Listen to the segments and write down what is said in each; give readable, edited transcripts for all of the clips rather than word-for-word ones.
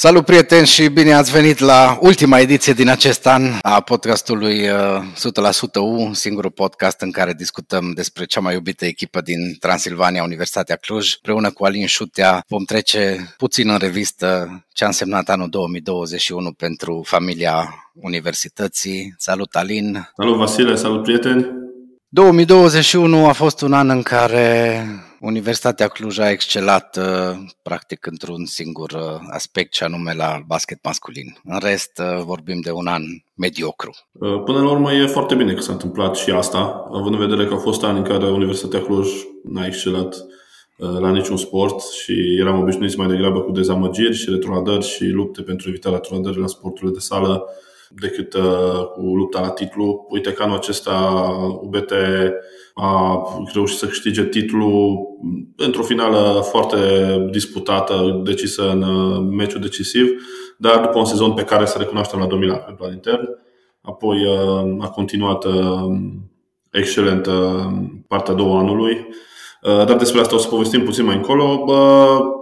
Salut prieteni și bine ați venit la ultima ediție din acest an a podcastului 100% U, singurul podcast în care discutăm despre cea mai iubită echipă din Transilvania, Universitatea Cluj. Împreună cu Alin Șutea vom trece puțin în revistă ce a însemnat anul 2021 pentru familia universității. Salut Alin! Salut Vasile, salut prieteni! 2021 a fost un an în care Universitatea Cluj a excelat practic într-un singur aspect, și anume la basket masculin. În rest vorbim de un an mediocru. Până la urmă e foarte bine că s-a întâmplat și asta, având în vedere că a fost an în care Universitatea Cluj n-a excelat la niciun sport și eram obișnuiți mai degrabă cu dezamăgiri și retrogradări și lupte pentru evitarea retrogradării la sporturile de sală decât cu lupta la titlu. Uite că anul acesta UBT a reușit să câștige titlul într-o finală foarte disputată, decisă în meciul decisiv, dar după un sezon pe care să recunoaștem la dominat pe plan intern. Apoi a continuat excelentă partea a doua anului, dar despre asta o să povestim puțin mai încolo.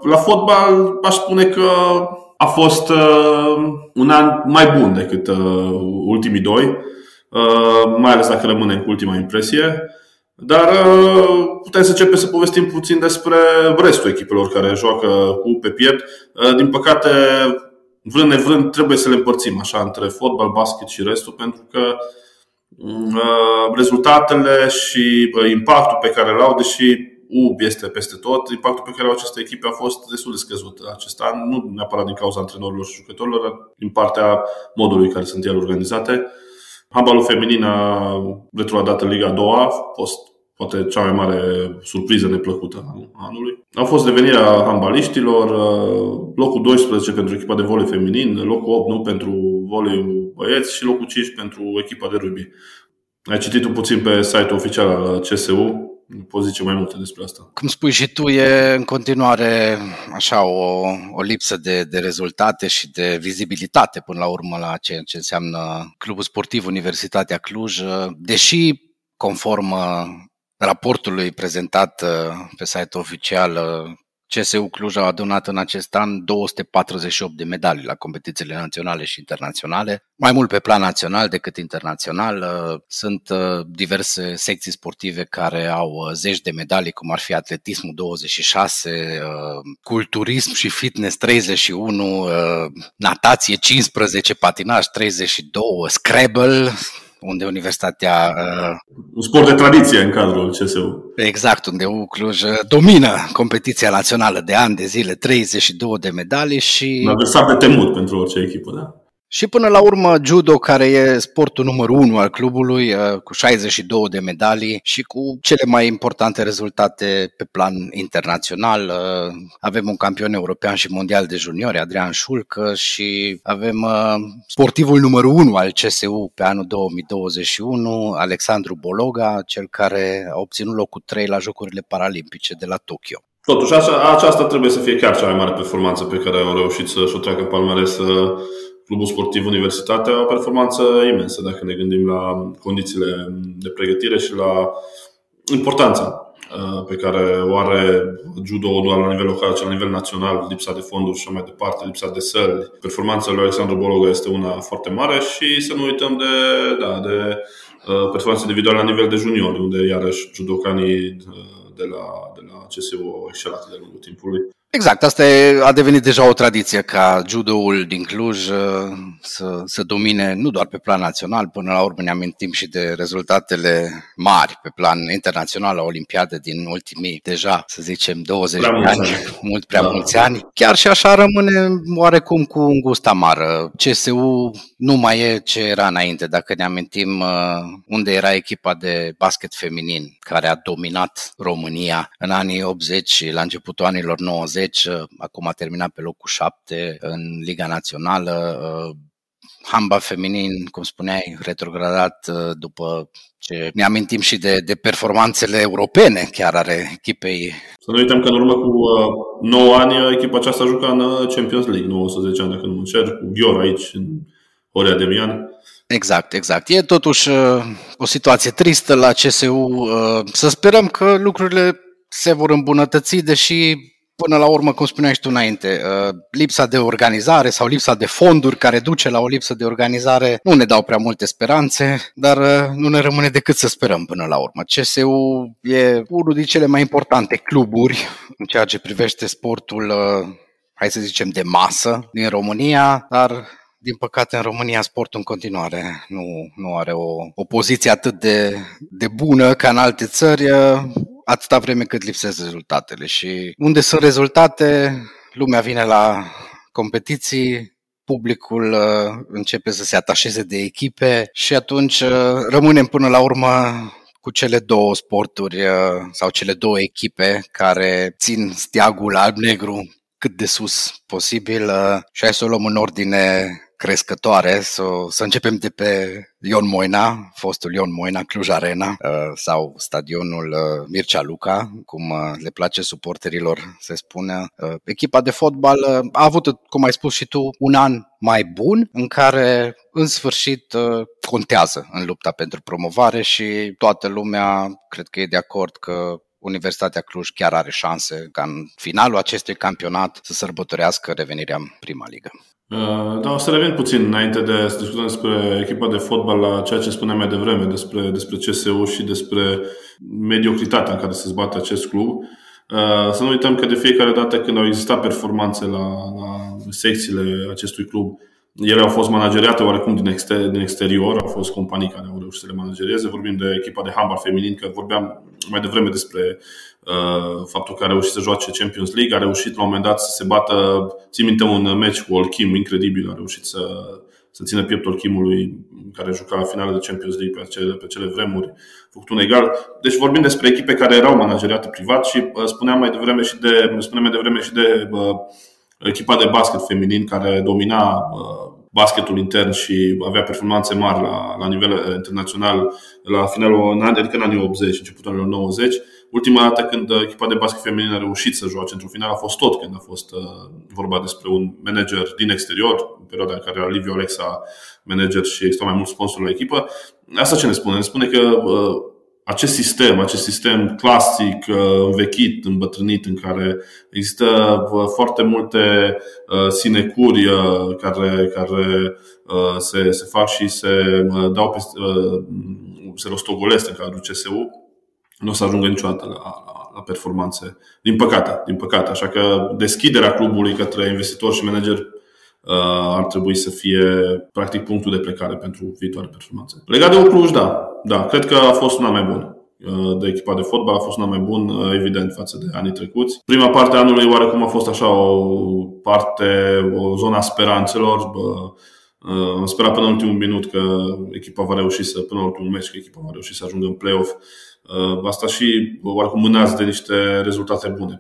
La fotbal aș spune că a fost un an mai bun decât ultimii doi, mai ales dacă rămânem cu ultima impresie. Dar putem să începem să povestim puțin despre restul echipelor care joacă cu pe piept. Din păcate, vrând nevrând, trebuie să le împărțim așa între fotbal, basket și restul, pentru că rezultatele și impactul pe care l-au, deși UB este peste tot, impactul pe care au aceste echipe a fost destul de scăzut acest an, nu neapărat din cauza antrenorilor și jucătorilor, dar din partea modului în care sunt ele organizate. Handbalul feminin a retrogradat în Liga a doua, a fost poate cea mai mare surpriză neplăcută a anului. A fost revenirea handbaliștilor, locul 12 pentru echipa de volei feminin, locul 8 nu pentru volei băieți și locul 5 pentru echipa de rugby. Ai citit puțin pe site-ul oficial al CSU. Poți zice mai multe despre asta. Cum spui și tu, e în continuare așa o lipsă de rezultate și de vizibilitate până la urmă la ceea ce înseamnă Clubul Sportiv Universitatea Cluj, deși conform raportului prezentat pe site-ul oficial, CSU Cluj a adunat în acest an 248 de medalii la competițiile naționale și internaționale, mai mult pe plan național decât internațional. Sunt diverse secții sportive care au zeci de medalii, cum ar fi atletismul 26, culturism și fitness 31, natație 15, patinaj 32, Scrabble, unde Universitatea... Un sport de tradiție în cadrul CSU. Exact, unde U Cluj domină competiția națională de ani de zile, 32 de medalii și... Un adversar de temut pentru orice echipă, da? Și până la urmă judo, care e sportul numărul 1 al clubului, cu 62 de medalii și cu cele mai importante rezultate pe plan internațional. Avem un campion european și mondial de juniori, Adrian Șulcă, și avem sportivul numărul 1 al CSU pe anul 2021, Alexandru Bologa, cel care a obținut locul 3 la Jocurile Paralimpice de la Tokyo. Totuși, aceasta trebuie să fie chiar cea mai mare performanță pe care au reușit să-și o treacă palmares Clubul Sportiv Universitatea, o performanță imensă dacă ne gândim la condițiile de pregătire și la importanța pe care o are judo doar la nivel local, ci la nivel național, lipsa de fonduri și mai departe, lipsa de săli. Performanța lui Alexandru Bologa este una foarte mare și să nu uităm de performanța individuală la nivel de juniori, unde iarăși judocanii de la CSU au excelat de-a lungul timpului. Exact, asta a devenit deja o tradiție ca judoul din Cluj să domine nu doar pe plan național, până la urmă ne amintim și de rezultatele mari pe plan internațional la Olimpiade din ultimii, deja să zicem, 20 de ani, mulți ani. Chiar și așa rămâne oarecum cu un gust amar. CSU nu mai e ce era înainte, dacă ne amintim unde era echipa de basket feminin care a dominat România în anii 80 și la începutul anilor 90. Acum a terminat pe locul 7 în Liga Națională. Handbal feminin, cum spuneai, retrogradat după ce ne amintim și de performanțele europene chiar are echipei. Să nu uităm că în urmă cu 9 ani echipa aceasta juca în Champions League, 9-10 ani dacă nu mă încerc, cu Győr aici, în Horea Demian. Exact. E totuși o situație tristă la CSU. Să sperăm că lucrurile se vor îmbunătăți, deși Până la urmă, cum spuneai și tu înainte, lipsa de organizare sau lipsa de fonduri care duce la o lipsă de organizare nu ne dau prea multe speranțe, dar nu ne rămâne decât să sperăm până la urmă. CSU e unul din cele mai importante cluburi în ceea ce privește sportul, hai să zicem, de masă din România, dar din păcate în România sportul în continuare nu are o poziție atât de bună ca în alte țări, atâta vreme cât lipsesc rezultatele. Și unde sunt rezultate, lumea vine la competiții, publicul începe să se atașeze de echipe și atunci rămânem până la urmă cu cele două sporturi sau cele două echipe care țin steagul alb-negru cât de sus posibil și hai să o luăm în ordine crescătoare, să începem de pe Ion Moina, fostul Ion Moina, Cluj Arena sau stadionul Mircea Luca, cum le place suporterilor se spune. Echipa de fotbal a avut, cum ai spus și tu, un an mai bun în care în sfârșit contează în lupta pentru promovare și toată lumea cred că e de acord că Universitatea Cluj chiar are șanse ca în finalul acestui campionat să sărbătorească revenirea în prima ligă. Da, o să revin puțin înainte de să discutăm despre echipa de fotbal la ceea ce spuneam mai devreme despre CSU și despre mediocritatea în care se zbate acest club. Să nu uităm că de fiecare dată când au existat performanțe la secțiile acestui club, ele au fost manageriate oarecum din exterior, au fost companii care au reușit să le managerieze. Vorbim de echipa de handbal feminin, că vorbeam mai devreme despre faptul că a reușit să joace Champions League, a reușit la un moment dat să se bată, țin minte un meci cu Olchim, incredibil, a reușit să țină piept Olchimului, care juca la finala de Champions League pe acele vremuri, făcut un egal. Deci vorbim despre echipe care erau manageriate privat și spuneam mai devreme și de echipa de basket feminin care domina basketul intern și avea performanțe mari la nivel internațional la finalul adică în anii 80, începutul anilor 90. Ultima dată când echipa de basket feminin a reușit să joace într-o finală a fost tot când a fost vorba despre un manager din exterior, în perioada în care era Liviu Alexa manager și exista mai mult sponsor la echipă. Asta ce ne spune? Ne spune că acest sistem clasic, învechit, îmbătrânit, în care există foarte multe sinecuri care se fac și se rostogolesc în cadrul CSU, nu o să ajungă niciodată la performanțe. Din păcate. Așa că deschiderea clubului către investitori și manageri ar trebui să fie practic punctul de plecare pentru viitoare performanțe. Legat de Cluj, da, cred că a fost una mai bună. De echipa de fotbal a fost una mai bună, evident, față de anii trecuți. Prima parte a anului oarecum a fost așa o zonă a speranțelor. Am sperat până în ultimul minut că echipa va reuși să ajungă în play-off. Asta și oarecum mânați de niște rezultate bune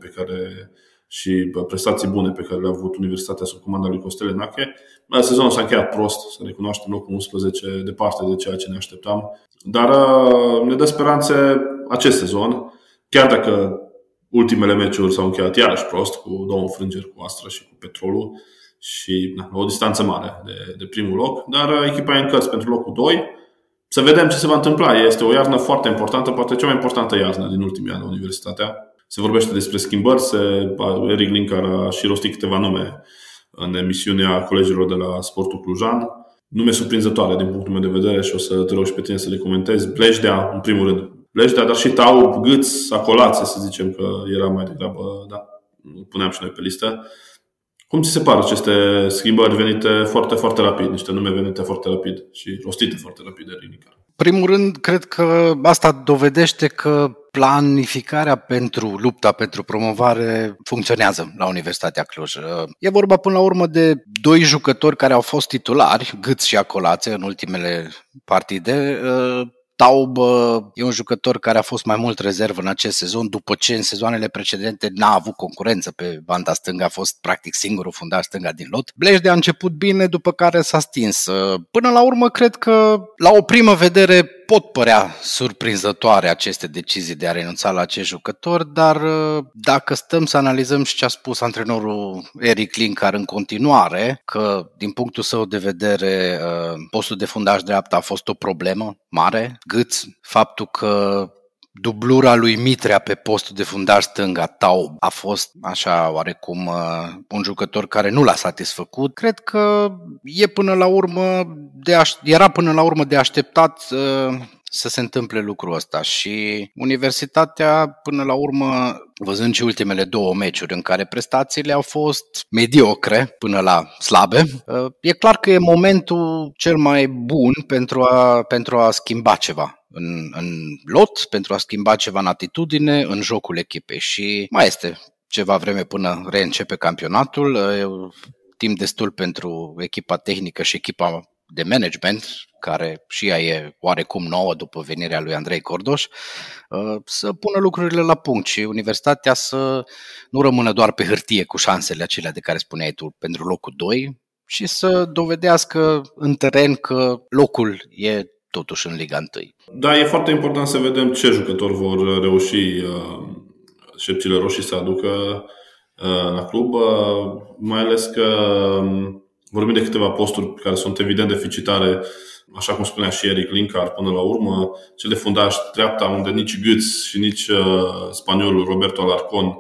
și prestații bune pe care le-a avut Universitatea sub comanda lui Costel Enache. Sezonul s-a încheiat prost, să recunoaștem, locul 11, departe de ceea ce ne așteptam. Dar ne dă speranțe acest sezon, chiar dacă ultimele meciuri s-au încheiat iarăși prost, cu două înfrângeri, cu Astra și cu Petrolul, și o distanță mare de primul loc. Dar echipa e în cărți pentru locul 2. Să vedem ce se va întâmpla. Este o iarnă foarte importantă, poate cea mai importantă iarnă din ultimii ani la Universitatea. Se vorbește despre schimbări, Eric Lincar a și rostit câteva nume în emisiunea colegilor de la Sportul Clujan. Nume surprinzătoare din punctul meu de vedere și o să te rog și pe tine să le comentezi. Blejdea, în primul rând. Blejdea, dar și Taub, Guts, Acolațe, să zicem că era mai degrabă, da, puneam și noi pe listă. Cum ți se par aceste schimbări venite foarte, foarte rapid, niște nume venite foarte rapid și rostite foarte rapid de Lincar? Primul rând, cred că asta dovedește că planificarea pentru lupta pentru promovare funcționează la Universitatea Cluj. E vorba până la urmă de doi jucători care au fost titulari, Guts și Acolațe, în ultimele partide. Taub e un jucător care a fost mai mult rezervă în acest sezon, după ce în sezoanele precedente n-a avut concurență pe banda stângă, a fost practic singurul fundaș stânga din lot. Blejdea a început bine, după care s-a stins. Până la urmă, cred că la o primă vedere pot părea surprinzătoare aceste decizii de a renunța la acești jucători, dar dacă stăm să analizăm și ce a spus antrenorul Eric Lincar în continuare, că din punctul său de vedere postul de fundaș dreapta a fost o problemă mare, Gâț, faptul că Dublura lui Mitrea pe postul de fundar stânga, Taub, a fost așa oarecum un jucător care nu l-a satisfăcut. Cred că era până la urmă de așteptat să se întâmple lucrul ăsta și Universitatea, până la urmă, văzând și ultimele două meciuri în care prestațiile au fost mediocre până la slabe, e clar că e momentul cel mai bun pentru a schimba ceva în lot, pentru a schimba ceva în atitudine, în jocul echipei și mai este ceva vreme până reîncepe campionatul, timp destul pentru echipa tehnică și echipa de management, care și ea e oarecum nouă după venirea lui Andrei Cordoș, să pună lucrurile la punct și Universitatea să nu rămână doar pe hârtie cu șansele acelea de care spuneai tu pentru locul 2 și să dovedească în teren că locul e totuși în Liga 1. Da, e foarte important să vedem ce jucători vor reuși șepcile roșii să aducă la club, mai ales că vorbim de câteva posturi care sunt evident deficitare, așa cum spunea și Eric Lincar până la urmă, cel de fundaș dreapta, unde nici Guts și nici spaniolul Roberto Alarcon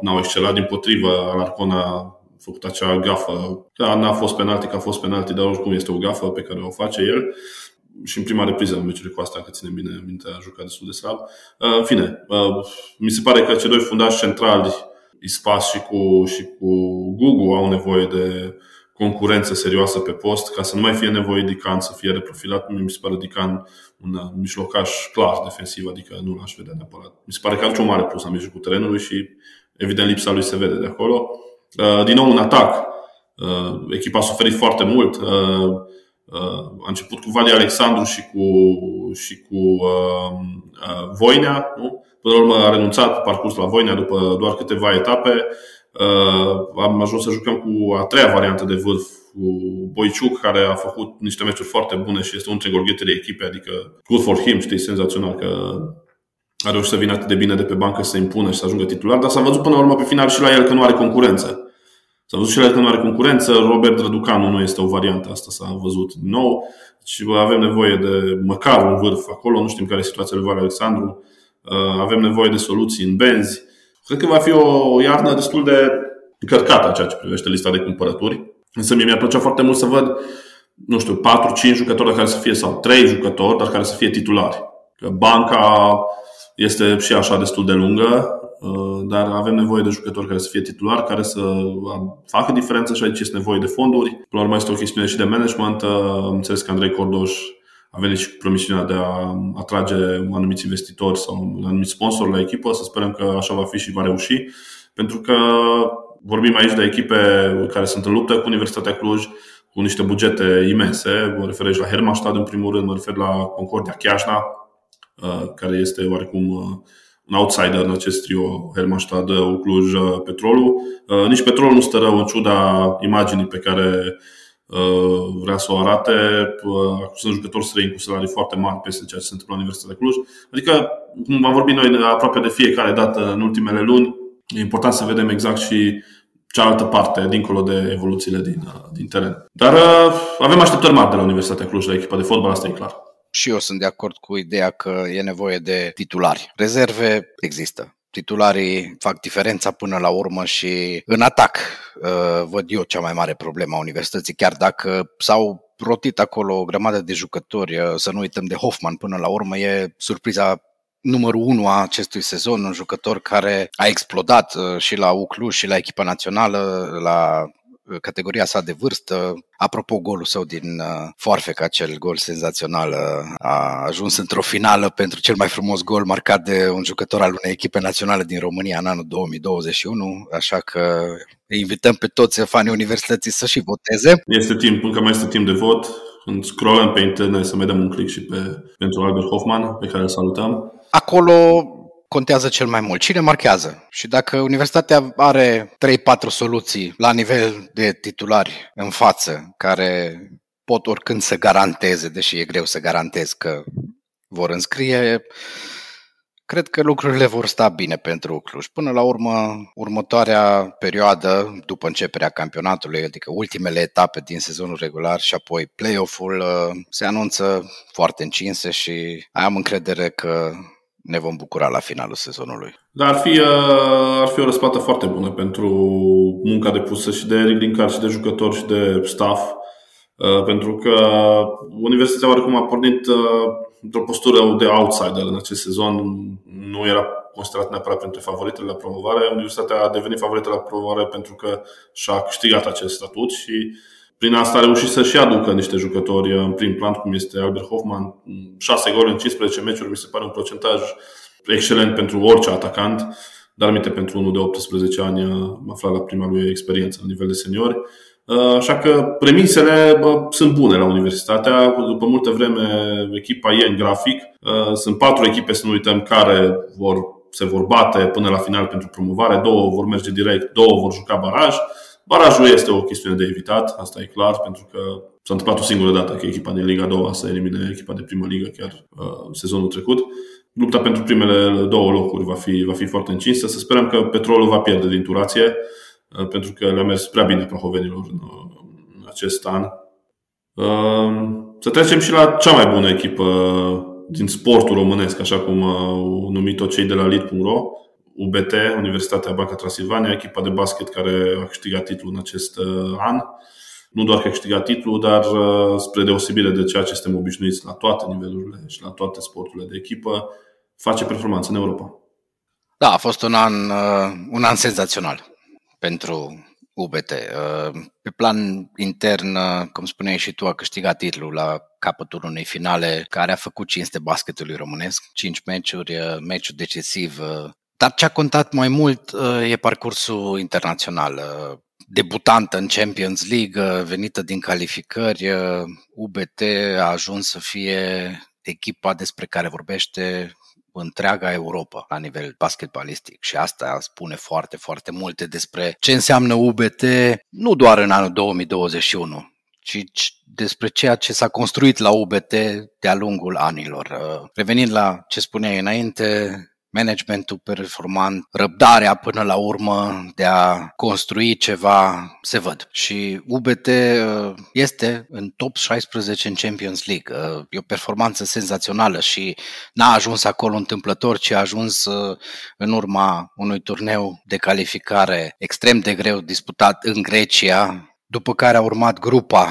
n-au excelat. Dimpotrivă, Alarcon a făcut acea gafă, că n-a fost penalti, că a fost penalti, dar oricum este o gafă pe care o face el. Și în prima repriză în meciul cu asta, că ținem bine minte, a jucat destul de slab. În fine, mi se pare că cei doi fundași centrali, Ispas și cu Gugu, au nevoie de concurență serioasă pe post, ca să nu mai fie nevoie Dican să fie reprofilat. Mi se pare Dican un mijlocaș clar defensiv, adică nu l-aș vedea neapărat. Mi se pare că are o mare plus la mijlocul terenului și evident lipsa lui se vede de acolo. Din nou în atac, echipa a suferit foarte mult. A început cu Vali Alexandru și cu Voinea, nu? Până la urmă a renunțat parcurs la Voinea după doar câteva etape. Am ajuns să jucăm cu a treia variantă de vârf, cu Boiciuc, care a făcut niște meciuri foarte bune și este un dintre golgheterii echipei, adică good for him, știi, senzațional că a reușit să vină atât de bine de pe bancă, să se impună și să ajungă titular, dar s-a văzut până la urmă pe final și la el că nu are concurență. S-a văzut și la el că nu are concurență, Robert Răducanu nu este o variantă, asta s-a văzut din nou și avem nevoie de măcar un vârf acolo, nu știm care e situația lui Vali Alexandru, avem nevoie de soluții în benzi. Cred că va fi o iarnă destul de încărcată în ceea ce privește lista de cumpărături. Însă mie mi-ar plăcea foarte mult să văd, nu știu, 4-5 jucători, dar care să fie, sau 3 jucători, dar care să fie titulari. Că banca este și așa destul de lungă, dar avem nevoie de jucători care să fie titulari, care să facă diferență și aici este nevoie de fonduri. Până la urmă este o chestiune și de management. Am înțeles că Andrei Cordoș a venit și cu promisiunea de a atrage anumiți investitori sau anumiți sponsori la echipă. Să sperăm că așa va fi și va reuși, pentru că vorbim aici de echipe care sunt în luptă cu Universitatea Cluj, cu niște bugete imense. Mă refer la Hermannstadt în primul rând, mă refer la Concordia Chiașna, care este oarecum un outsider în acest trio, Hermannstadt, Cluj, Petrolul. Nici Petrolul nu stă rău în ciuda imaginii pe care vrea să o arate. Sunt jucători străini cu salarii foarte mari peste ceea ce se întâmplă la Universitatea Cluj. Adică, cum am vorbit noi aproape de fiecare dată în ultimele luni, e important să vedem exact și cealaltă parte, dincolo de evoluțiile din teren. Dar avem așteptări mari de la Universitatea Cluj, la echipa de fotbal, asta e clar. Și eu sunt de acord cu ideea că e nevoie de titulari. Rezerve există. Titularii fac diferența până la urmă și în atac văd eu cea mai mare problemă a Universității, chiar dacă s-au rotit acolo o grămadă de jucători. Să nu uităm de Hoffman, până la urmă e surpriza numărul 1 a acestui sezon, un jucător care a explodat și la Cluj și la echipa națională, la categoria sa de vârstă. Apropo, golul său din foarfecă, acel gol senzațional, a ajuns într-o finală pentru cel mai frumos gol marcat de un jucător al unei echipe naționale din România în anul 2021, așa că îi invităm pe toți fanii Universității să și voteze. Este timp, încă mai este timp de vot. Când scrollăm pe internet să mai dăm un click și pentru Albert Hoffman, pe care îl salutăm. Acolo contează cel mai mult cine marchează. Și dacă Universitatea are 3-4 soluții la nivel de titulari în față, care pot oricând să garanteze, deși e greu să garantez că vor înscrie, cred că lucrurile vor sta bine pentru Cluj. Până la urmă, următoarea perioadă, după începerea campionatului, adică ultimele etape din sezonul regular și apoi play-off-ul, se anunță foarte încinse și am încredere că ne vom bucura la finalul sezonului. Dar ar fi o răsplată foarte bună pentru munca depusă și de Eric Lincar și de jucători și de staff, pentru că Universitatea oricum a pornit într-o postură de outsider în acest sezon. Nu era considerat neapărat între favoritele la promovare. Universitatea a devenit favorită la promovare pentru că și-a câștigat acest statut și prin asta a reușit să-și aducă niște jucători în prim plan, cum este Albert Hoffman. 6 goluri în 15 meciuri mi se pare un procentaj excelent pentru orice atacant, dar minte pentru unul de 18 ani aflat la prima lui experiență la nivel de seniori. Așa că premisele sunt bune la Universitatea. După multă vreme echipa e în grafic. Sunt 4 echipe, să nu uităm, care se vor bate până la final pentru promovare. 2 vor merge direct, 2 vor juca baraj. Barajul este o chestiune de evitat, asta e clar, pentru că s-a întâmplat o singură dată că echipa din Liga 2 să elimine echipa de primă ligă chiar sezonul trecut. Lupta pentru primele 2 locuri va fi foarte încinsă. Să sperăm că Petrolul va pierde din turație, pentru că le-a mers prea bine prahovenilor în acest an. Să trecem și la cea mai bună echipă din sportul românesc, așa cum au numit-o cei de la lead.ro, UBT, Universitatea Banca Transilvania, echipa de basket care a câștigat titlul în acest an. Nu doar că a câștigat titlul, dar spre deosebire de ceea ce suntem obișnuiți la toate nivelurile și la toate sporturile de echipă, face performanță în Europa. Da, a fost un an senzațional pentru UBT. Pe plan intern, cum spuneai și tu, a câștigat titlul la capătul unei finale care a făcut cinste basketului românesc. 5 meciuri, meciul decisiv. Dar ce a contat mai mult e parcursul internațional. Debutantă în Champions League, venită din calificări, UBT a ajuns să fie echipa despre care vorbește întreaga Europa la nivel basketbalistic și asta spune foarte, foarte multe despre ce înseamnă UBT, nu doar în anul 2021, ci despre ceea ce s-a construit la UBT de-a lungul anilor. Revenind la ce spuneai înainte, managementul performant, răbdarea până la urmă de a construi ceva, se văd. Și UBT este în top 16 în Champions League. E o performanță senzațională și n-a ajuns acolo întâmplător, ci a ajuns în urma unui turneu de calificare extrem de greu disputat în Grecia, după care a urmat grupa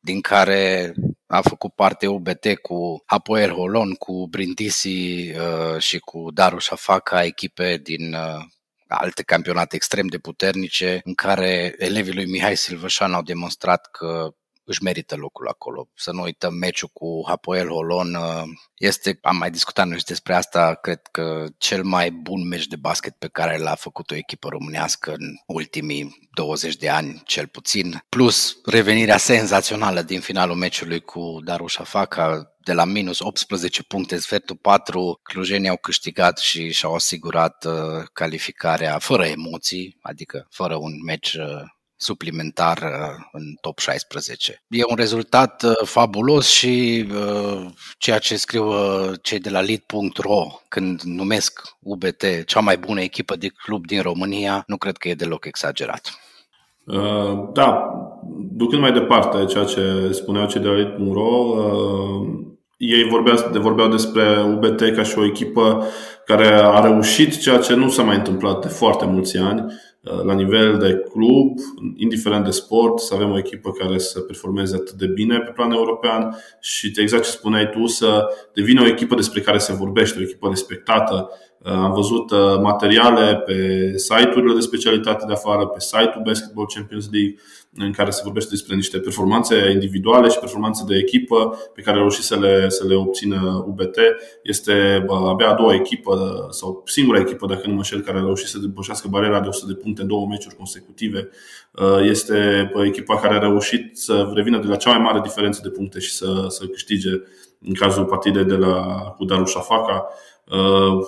din care a făcut parte UBT cu Hapoel Holon, cu Brindisi și cu Darüşşafaka, echipe din alte campionate extrem de puternice, în care elevii lui Mihai Silvășan au demonstrat că își merită locul acolo. Să nu uităm meciul cu Hapoel Holon. Am mai discutat noi despre asta, cred că cel mai bun meci de basket pe care l-a făcut o echipă românească în ultimii 20 de ani, cel puțin. Plus revenirea senzațională din finalul meciului cu Darüşşafaka, de la minus 18 puncte, sfertul 4, clujenii au câștigat și și-au asigurat calificarea fără emoții, adică fără un meci suplimentar în top 16. E un rezultat fabulos și ceea ce scriu cei de la lead.ro când numesc UBT cea mai bună echipă de club din România, nu cred că e deloc exagerat. Da, ducând mai departe ceea ce spuneau cei de la lead.ro, ei vorbeau despre UBT ca și o echipă care a reușit ceea ce nu s-a mai întâmplat de foarte mulți ani la nivel de club, indiferent de sport, să avem o echipă care să performeze atât de bine pe plan european și exact ce spuneai tu, să devină o echipă despre care se vorbește, o echipă respectată. Am văzut materiale pe site-urile de specialitate de afară, pe site-ul Basketball Champions League, în care se vorbește despre niște performanțe individuale și performanțe de echipă pe care a reușit să le obțină UBT. Este abia a doua echipă sau singura echipă, dacă nu mă înșel, care a reușit să depășească bariera de 100 de puncte în 2 meciuri consecutive. Este echipa care a reușit să revină de la cea mai mare diferență de puncte și să câștige în cazul partidei cu Darüşşafaka.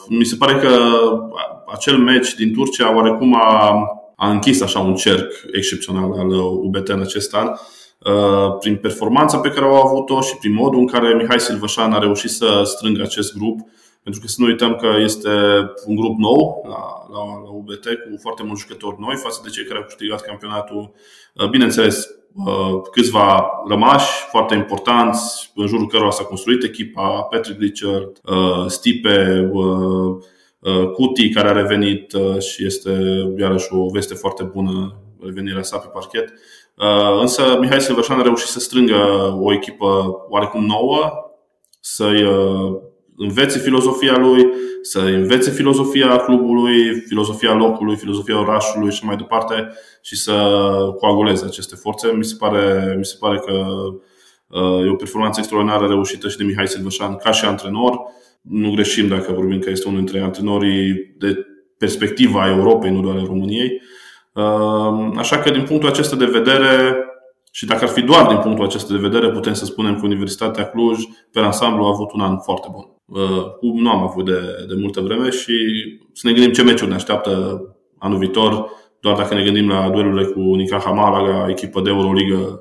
Mi se pare că acel meci din Turcia oarecum a închis așa un cerc excepțional al UBT în acest an, prin performanța pe care au avut-o și prin modul în care Mihai Silvășan a reușit să strângă acest grup. Pentru că să nu uităm că este un grup nou la UBT, cu foarte mulți jucători noi față de cei care au câștigat campionatul. Bineînțeles, câțiva rămași foarte importanți, în jurul cărora s-a construit echipa, Patrick Richard, Stipe, Cuti, care a revenit și este iarăși o veste foarte bună revenirea sa pe parchet. Însă Mihai Silvășan a reușit să strângă o echipă oarecum nouă, să-i învețe filozofia lui, să învețe filozofia clubului, filozofia locului, filozofia orașului și mai departe, și să coaguleze aceste forțe. Mi se pare că e o performanță extraordinară reușită și de Mihai Silvășan ca și antrenor. Nu greșim dacă vorbim că este unul dintre antrenorii de perspectiva Europei, nu doar a României. Așa că din punctul acesta de vedere, și dacă ar fi doar din punctul acesta de vedere, putem să spunem că Universitatea Cluj pe ansamblu a avut un an foarte bun. Cum nu am avut de multă vreme, și să ne gândim ce meciuri ne așteaptă anul viitor, doar dacă ne gândim la duelurile cu Unicaja Malaga, echipă de Euroligă,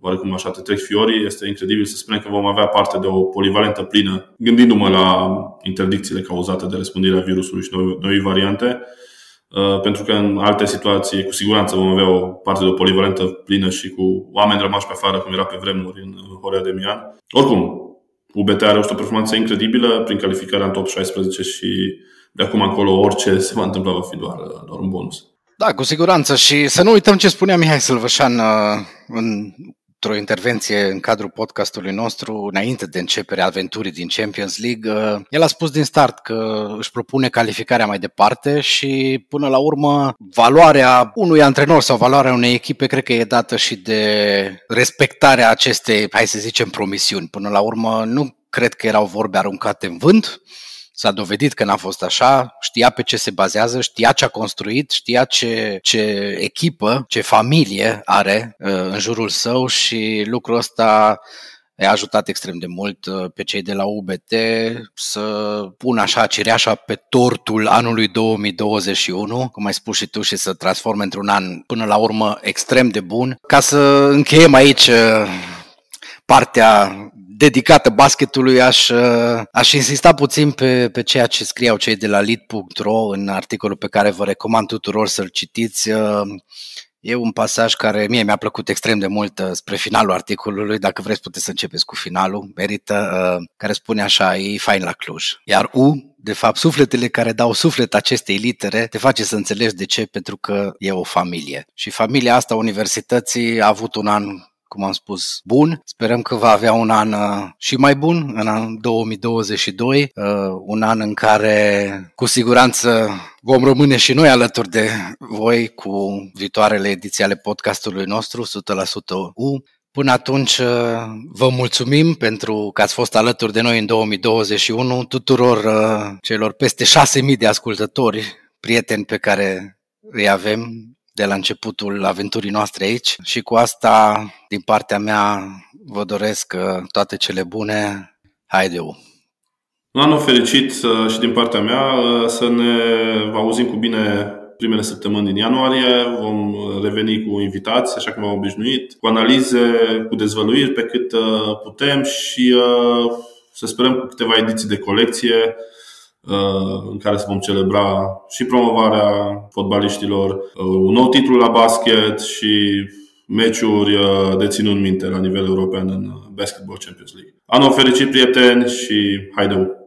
oarecum așa te trec fiorii. Este incredibil să spunem că vom avea parte de o polivalentă plină, gândindu-mă la interdicțiile cauzate de răspândirea virusului și noi variante, pentru că în alte situații cu siguranță vom avea o parte de o polivalentă plină și cu oameni rămași pe afară, cum era pe vremuri în Horea Demian. Oricum, UBT are o performanță incredibilă prin calificarea în top 16 și de acum acolo orice se va întâmpla va fi doar un bonus. Da, cu siguranță, și să nu uităm ce spunea Mihai Silvășan într-o intervenție în cadrul podcastului nostru, înainte de începerea aventurii din Champions League. El a spus din start că își propune calificarea mai departe și, până la urmă, valoarea unui antrenor sau valoarea unei echipe cred că e dată și de respectarea acestei, hai să zicem, promisiuni. Până la urmă, nu cred că erau vorbe aruncate în vânt. S-a dovedit că n-a fost așa, știa pe ce se bazează, știa ce a construit, știa ce echipă, ce familie are în jurul său, și lucrul ăsta i-a ajutat extrem de mult pe cei de la UBT să pună așa cireașa pe tortul anului 2021, cum ai spus și tu, și să transforme într-un an până la urmă extrem de bun. Ca să încheiem aici partea dedicată basketului, aș insista puțin pe ceea ce scriau cei de la lead.ro în articolul pe care vă recomand tuturor să-l citiți. E un pasaj care mie mi-a plăcut extrem de mult spre finalul articolului. Dacă vreți, puteți să începeți cu finalul, merită, care spune așa: e fain la Cluj. Iar de fapt, sufletele care dau suflet acestei litere te face să înțelegi de ce, pentru că e o familie. Și familia asta, Universității, a avut un an, cum am spus, bun. Sperăm că va avea un an și mai bun, în anul 2022, un an în care cu siguranță vom rămâne și noi alături de voi cu viitoarele ediții ale podcastului nostru 100%U. Până atunci, vă mulțumim pentru că ați fost alături de noi în 2021, tuturor celor peste 6.000 de ascultători, prieteni pe care îi avem de la începutul aventurii noastre aici, și cu asta, din partea mea, vă doresc toate cele bune. Haideu! Un anul fericit și din partea mea, să ne auzim cu bine primele săptămâni din ianuarie. Vom reveni cu invitați, așa cum v-am obișnuit, cu analize, cu dezvăluiri pe cât putem, și să sperăm cu câteva ediții de colecție în care să vom celebra și promovarea fotbaliștilor, un nou titlu la basket și meciuri de ținut minte la nivel european în Basketball Champions League. Anul fericit, prieteni, și haideu!